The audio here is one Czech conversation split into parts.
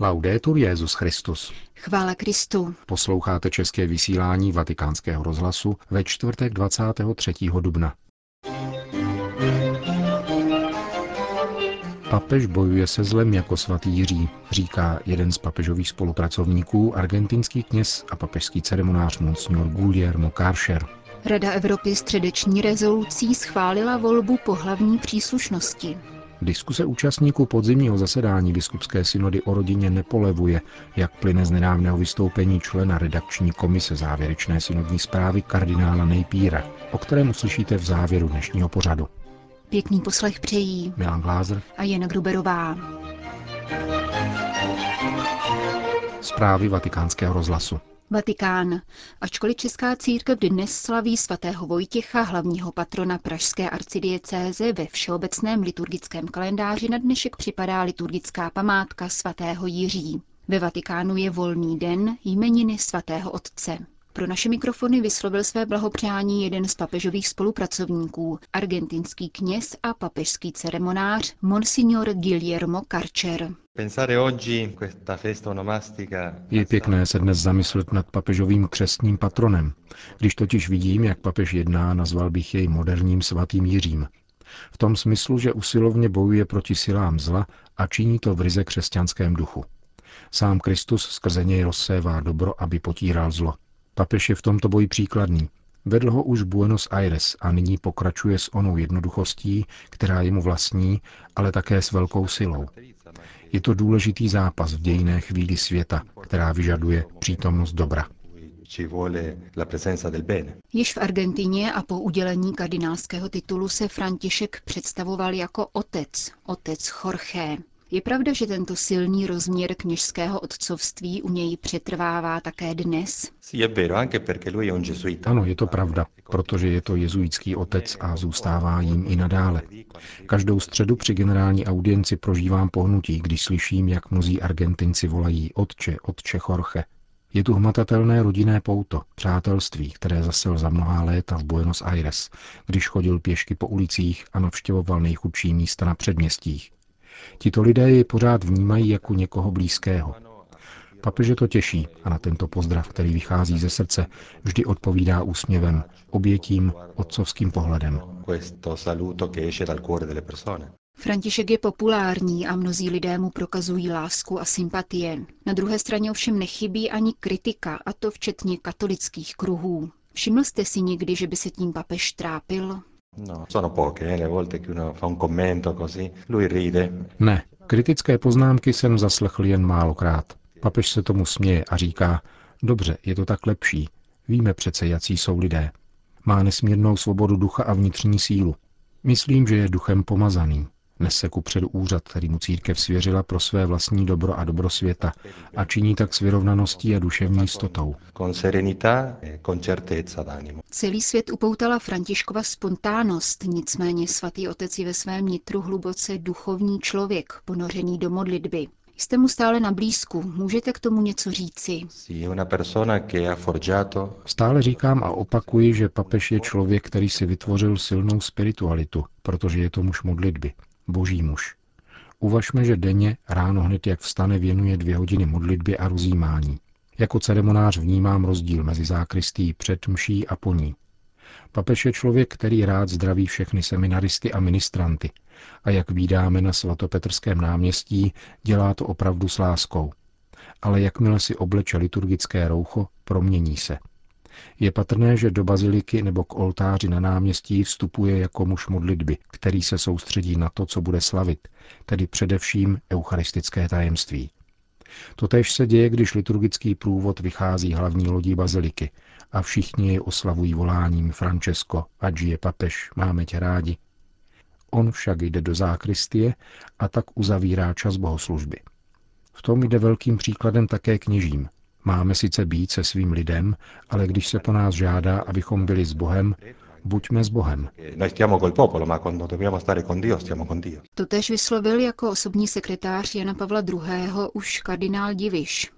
Laudetur Jesus Christus. Chvála Kristu. Posloucháte české vysílání Vatikánského rozhlasu ve čtvrtek 23. dubna. Papež bojuje se zlem jako svatý Jiří, říká jeden z papežových spolupracovníků, argentinský kněz a papežský ceremonář monsignor Guillermo Karcher. Rada Evropy středeční rezolucí schválila volbu pohlavní příslušnosti. Diskuse účastníků podzimního zasedání biskupské synody o rodině nepolevuje, jak plyne z nedávného vystoupení člena redakční komise závěrečné synodní zprávy kardinála Nejpíra, o kterém uslyšíte v závěru dnešního pořadu. Pěkný poslech přejí Milan Glázer a Jana Gruberová. Zprávy Vatikánského rozhlasu. Vatikán. Ačkoliv Česká církev dnes slaví svatého Vojtěcha, hlavního patrona pražské arcidiecéze, ve všeobecném liturgickém kalendáři na dnešek připadá liturgická památka svatého Jiří. Ve Vatikánu je volný den jmeniny svatého otce. Pro naše mikrofony vyslovil své blahopřání jeden z papežových spolupracovníků, argentinský kněz a papežský ceremonář monsignor Guillermo Karcher. Je pěkné se dnes zamyslet nad papežovým křestním patronem. Když totiž vidím, jak papež jedná, nazval bych jej moderním svatým Jiřím. V tom smyslu, že usilovně bojuje proti silám zla a činí to v ryze křesťanském duchu. Sám Kristus skrze něj rozsévá dobro, aby potíral zlo. Papež je v tomto boji příkladný. Vedl ho už Buenos Aires a nyní pokračuje s onou jednoduchostí, která je mu vlastní, ale také s velkou silou. Je to důležitý zápas v dějinné chvíli světa, která vyžaduje přítomnost dobra. Již v Argentině a po udělení kardinálského titulu se František představoval jako otec Chorché. Je pravda, že tento silný rozměr kněžského otcovství u něj přetrvává také dnes? Ano, je to pravda, protože je to jezuitský otec a zůstává jím i nadále. Každou středu při generální audienci prožívám pohnutí, když slyším, jak mnozí Argentinci volají otče Chorché. Je tu hmatatelné rodinné pouto, přátelství, které zasel za mnohá léta v Buenos Aires, když chodil pěšky po ulicích a navštěvoval nejchudší místa na předměstích. Tito lidé je pořád vnímají jako někoho blízkého. Papeže to těší a na tento pozdrav, který vychází ze srdce, vždy odpovídá úsměvem, obětím, otcovským pohledem. František je populární a mnozí lidé mu prokazují lásku a sympatie. Na druhé straně ovšem nechybí ani kritika, a to včetně katolických kruhů. Všiml jste si někdy, že by se tím papež trápil? Ne, kritické poznámky jsem zaslechl jen málokrát. Papež se tomu směje a říká, dobře, je to tak lepší, víme přece, jací jsou lidé. Má nesmírnou svobodu ducha a vnitřní sílu. Myslím, že je duchem pomazaný. Nese kupředu úřad, který mu církev svěřila pro své vlastní dobro a dobro světa a činí tak s vyrovnaností a duševní jistotou. Celý svět upoutala Františkova spontánnost, nicméně svatý otec je ve svém nitru hluboce duchovní člověk, ponořený do modlitby. Jste mu stále na blízku, můžete k tomu něco říci? Stále říkám a opakuji, že papež je člověk, který si vytvořil silnou spiritualitu, protože je to muž modlitby. Boží muž. Uvažme, že denně, ráno hned jak vstane, věnuje 2 hodiny modlitbě a rozjímání. Jako ceremonář vnímám rozdíl mezi zákristí před mší a po ní. Papež je člověk, který rád zdraví všechny seminaristy a ministranty. A jak vídáme na svatopetrském náměstí, dělá to opravdu s láskou. Ale jakmile si obleče liturgické roucho, promění se. Je patrné, že do baziliky nebo k oltáři na náměstí vstupuje jako muž modlitby, který se soustředí na to, co bude slavit, tedy především eucharistické tajemství. Totéž se děje, když liturgický průvod vychází hlavní lodí baziliky a všichni je oslavují voláním Francesco, ať žije papež, máme tě rádi. On však jde do zákristie a tak uzavírá čas bohoslužby. V tom jde velkým příkladem také kněžím. Máme sice být se svým lidem, ale když se po nás žádá, abychom byli s Bohem, buďme s Bohem. Totéž vyslovil jako osobní sekretář Jana Pavla II. Už kardinál Diviš.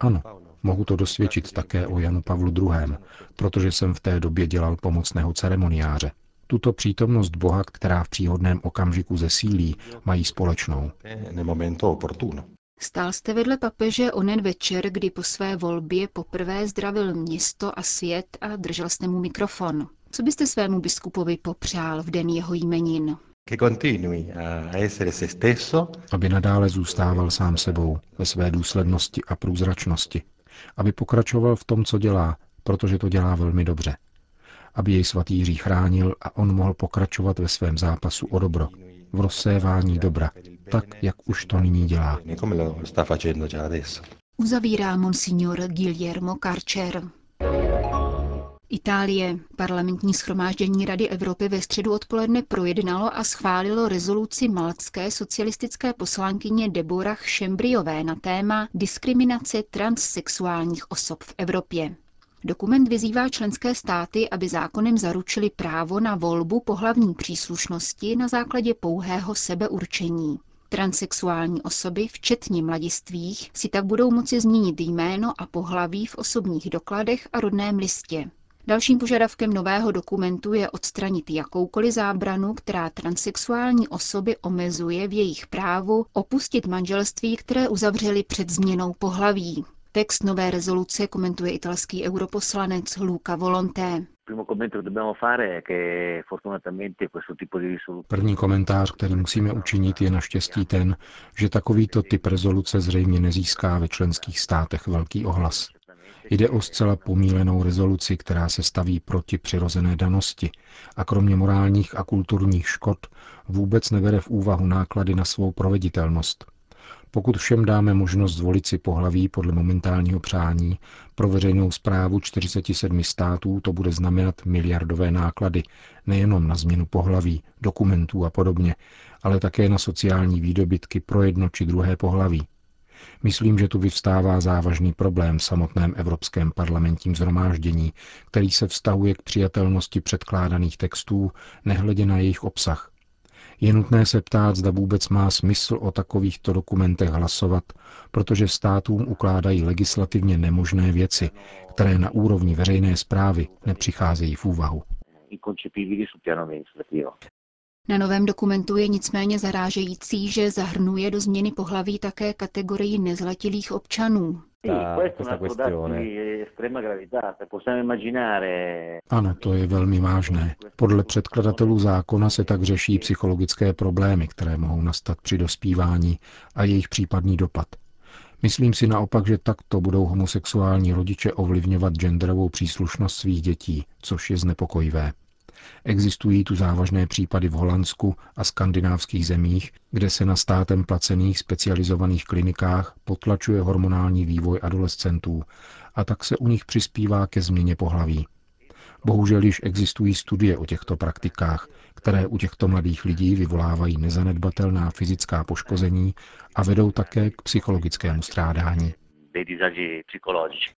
Ano, mohu to dosvědčit také o Janu Pavlu II., protože jsem v té době dělal pomocného ceremoniáře. Tuto přítomnost Boha, která v příhodném okamžiku zesílí, mají společnou. Stál jste vedle papeže onen večer, kdy po své volbě poprvé zdravil město a svět a držel jste mu mikrofon. Co byste svému biskupovi popřál v den jeho jmenin? Aby nadále zůstával sám sebou, ve své důslednosti a průzračnosti. Aby pokračoval v tom, co dělá, protože to dělá velmi dobře. Aby jej svatý Jiří chránil a on mohl pokračovat ve svém zápasu o dobro, v rozsévání dobra, tak, jak už to nyní dělá. Uzavírá monsignor Guillermo Karcher. Itálie. Parlamentní shromáždění Rady Evropy ve středu odpoledne projednalo a schválilo rezoluci maltské socialistické poslankyně Deborah Schembriové na téma diskriminace transsexuálních osob v Evropě. Dokument vyzývá členské státy, aby zákonem zaručili právo na volbu pohlavní příslušnosti na základě pouhého sebeurčení. Transsexuální osoby, včetně mladistvých, si tak budou moci změnit jméno a pohlaví v osobních dokladech a rodném listě. Dalším požadavkem nového dokumentu je odstranit jakoukoliv zábranu, která transsexuální osoby omezuje v jejich právu opustit manželství, které uzavřeli před změnou pohlaví. Text nové rezoluce komentuje italský europoslanec Luca Volonté. První komentář, který musíme učinit, je naštěstí ten, že takovýto typ rezoluce zřejmě nezíská ve členských státech velký ohlas. Jde o zcela pomílenou rezoluci, která se staví proti přirozené danosti a kromě morálních a kulturních škod vůbec nebere v úvahu náklady na svou proveditelnost. Pokud všem dáme možnost zvolit si pohlaví podle momentálního přání, pro veřejnou správu 47 států to bude znamenat miliardové náklady, nejenom na změnu pohlaví, dokumentů a podobně, ale také na sociální výdobytky pro jedno či druhé pohlaví. Myslím, že tu vyvstává závažný problém v samotném Evropském parlamentním shromáždění, který se vztahuje k přijatelnosti předkládaných textů, nehledě na jejich obsah. Je nutné se ptát, zda vůbec má smysl o takovýchto dokumentech hlasovat, protože státům ukládají legislativně nemožné věci, které na úrovni veřejné správy nepřicházejí v úvahu. Na novém dokumentu je nicméně zarážející, že zahrnuje do změny pohlaví také kategorii nezletilých občanů. Ano, to je velmi vážné. Podle předkladatelů zákona se tak řeší psychologické problémy, které mohou nastat při dospívání a jejich případný dopad. Myslím si naopak, že takto budou homosexuální rodiče ovlivňovat genderovou příslušnost svých dětí, což je znepokojivé. Existují tu závažné případy v Holandsku a skandinávských zemích, kde se na státem placených specializovaných klinikách potlačuje hormonální vývoj adolescentů a tak se u nich přispívá ke změně pohlaví. Bohužel již existují studie o těchto praktikách, které u těchto mladých lidí vyvolávají nezanedbatelná fyzická poškození a vedou také k psychologickému strádání.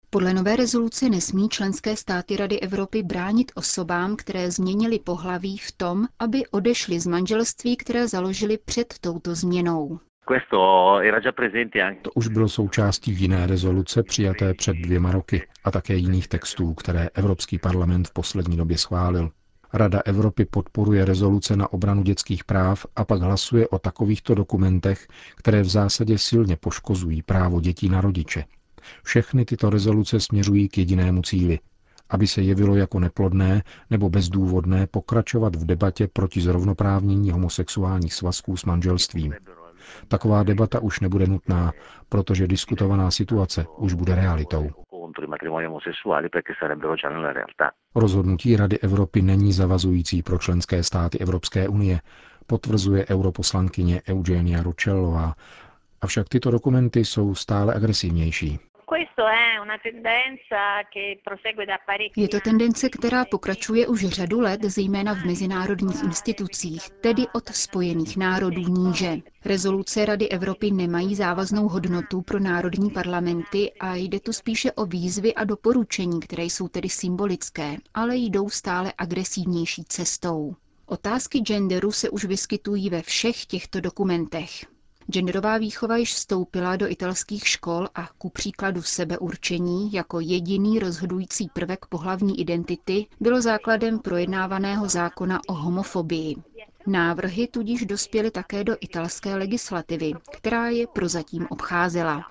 Podle nové rezoluce nesmí členské státy Rady Evropy bránit osobám, které změnily pohlaví v tom, aby odešly z manželství, které založili před touto změnou. To už bylo součástí jiné rezoluce přijaté před 2 roky a také jiných textů, které Evropský parlament v poslední době schválil. Rada Evropy podporuje rezoluce na obranu dětských práv a pak hlasuje o takovýchto dokumentech, které v zásadě silně poškozují právo dětí na rodiče. Všechny tyto rezoluce směřují k jedinému cíli, aby se jevilo jako neplodné nebo bezdůvodné pokračovat v debatě proti zrovnoprávnění homosexuálních svazků s manželstvím. Taková debata už nebude nutná, protože diskutovaná situace už bude realitou. Rozhodnutí Rady Evropy není zavazující pro členské státy Evropské unie, potvrzuje europoslankyně Eugenia Ručellová. Avšak tyto dokumenty jsou stále agresivnější. Je to tendence, která pokračuje už řadu let, zejména v mezinárodních institucích, tedy od Spojených národů níže. Rezoluce Rady Evropy nemají závaznou hodnotu pro národní parlamenty a jde tu spíše o výzvy a doporučení, které jsou tedy symbolické, ale jdou stále agresivnější cestou. Otázky genderu se už vyskytují ve všech těchto dokumentech. Genderová výchova již vstoupila do italských škol a ku příkladu sebeurčení jako jediný rozhodující prvek pohlavní identity bylo základem projednávaného zákona o homofobii. Návrhy tudíž dospěly také do italské legislativy, která je prozatím obcházela.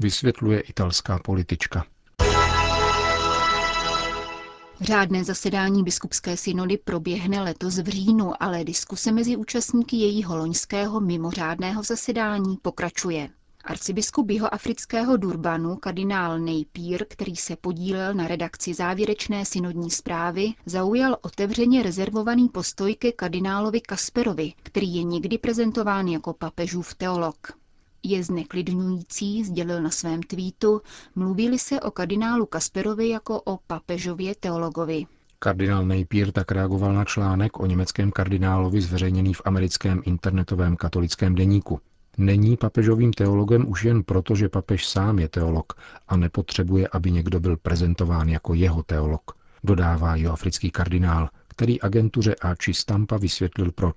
Vysvětluje italská politička. Řádné zasedání biskupské synody proběhne letos v říjnu, ale diskuse mezi účastníky jejího loňského mimořádného zasedání pokračuje. Arcibiskup jihoafrického Durbanu, kardinál Nejpír, který se podílel na redakci závěrečné synodní zprávy, zaujal otevřeně rezervovaný postoj ke kardinálovi Kasperovi, který je někdy prezentován jako papežův teolog. Je zneklidňující, sdělil na svém tweetu, mluvili se o kardinálu Kasperovi jako o papežově teologovi. Kardinál Napier tak reagoval na článek o německém kardinálovi zveřejněný v americkém internetovém katolickém deníku. Není papežovým teologem už jen proto, že papež sám je teolog a nepotřebuje, aby někdo byl prezentován jako jeho teolog, dodává jihoafrický kardinál, který agentuře Ači Stampa vysvětlil proč.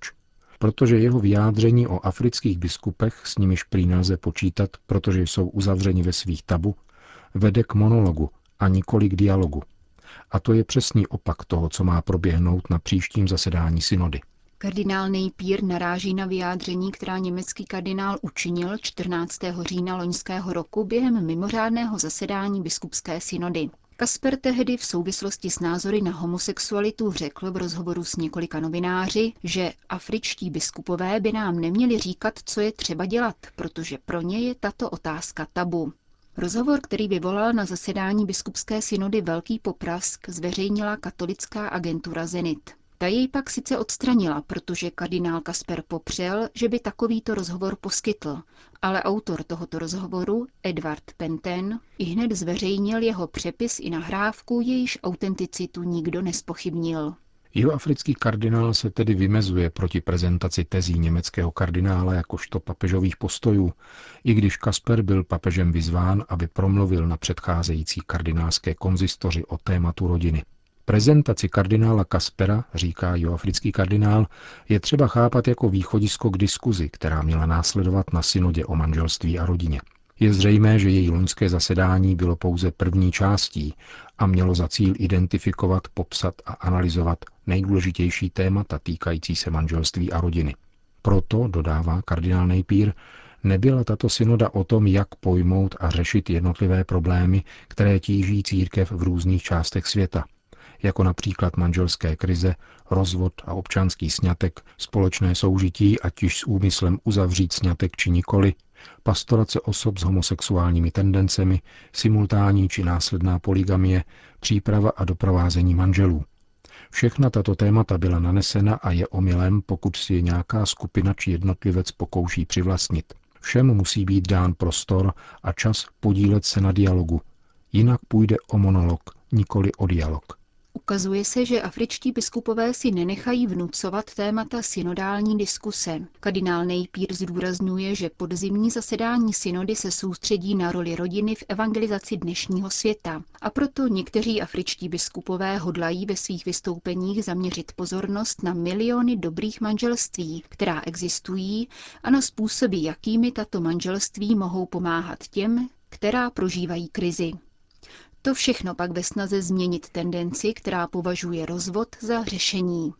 Protože jeho vyjádření o afrických biskupech, s nimiž prý nelze počítat, protože jsou uzavřeni ve svých tabu, vede k monologu a nikoli k dialogu. A to je přesný opak toho, co má proběhnout na příštím zasedání synody. Kardinál Napier naráží na vyjádření, která německý kardinál učinil 14. října loňského roku během mimořádného zasedání biskupské synody. Kasper tehdy v souvislosti s názory na homosexualitu řekl v rozhovoru s několika novináři, že afričtí biskupové by nám neměli říkat, co je třeba dělat, protože pro ně je tato otázka tabu. Rozhovor, který vyvolal na zasedání biskupské synody velký poprask, zveřejnila katolická agentura Zenit. Ta jej pak sice odstranila, protože kardinál Kasper popřel, že by takovýto rozhovor poskytl, ale autor tohoto rozhovoru, Edward Pentén, ihned zveřejnil jeho přepis i nahrávku, jejíž autenticitu nikdo nespochybnil. Jihoafrický kardinál se tedy vymezuje proti prezentaci tezí německého kardinála jakožto papežových postojů, i když Kasper byl papežem vyzván, aby promluvil na předcházející kardinálské konzistoři o tématu rodiny. Prezentaci kardinála Kaspera, říká jihoafrický kardinál, je třeba chápat jako východisko k diskuzi, která měla následovat na synodě o manželství a rodině. Je zřejmé, že její loňské zasedání bylo pouze první částí a mělo za cíl identifikovat, popsat a analyzovat nejdůležitější témata týkající se manželství a rodiny. Proto, dodává kardinál Napier, nebyla tato synoda o tom, jak pojmout a řešit jednotlivé problémy, které tíží církev v různých částech světa, jako například manželské krize, rozvod a občanský sňatek, společné soužití, ať již s úmyslem uzavřít sňatek či nikoli, pastorace osob s homosexuálními tendencemi, simultánní či následná poligamie, příprava a doprovázení manželů. Všechna tato témata byla nanesena a je omylem, pokud si je nějaká skupina či jednotlivec pokouší přivlastnit. Všem musí být dán prostor a čas podílet se na dialogu, jinak půjde o monolog, nikoli o dialog. Ukazuje se, že afričtí biskupové si nenechají vnucovat témata synodální diskuse. Kardinál Napier zdůrazňuje, že podzimní zasedání synody se soustředí na roli rodiny v evangelizaci dnešního světa. A proto někteří afričtí biskupové hodlají ve svých vystoupeních zaměřit pozornost na miliony dobrých manželství, která existují, a na způsoby, jakými tato manželství mohou pomáhat těm, která prožívají krizi. To všechno pak ve snaze změnit tendenci, která považuje rozvod za řešení.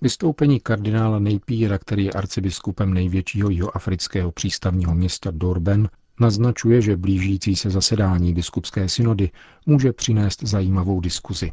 Vystoupení kardinála Napiera, který je arcibiskupem největšího jihoafrického přístavního města Durban, naznačuje, že blížící se zasedání biskupské synody může přinést zajímavou diskuzi.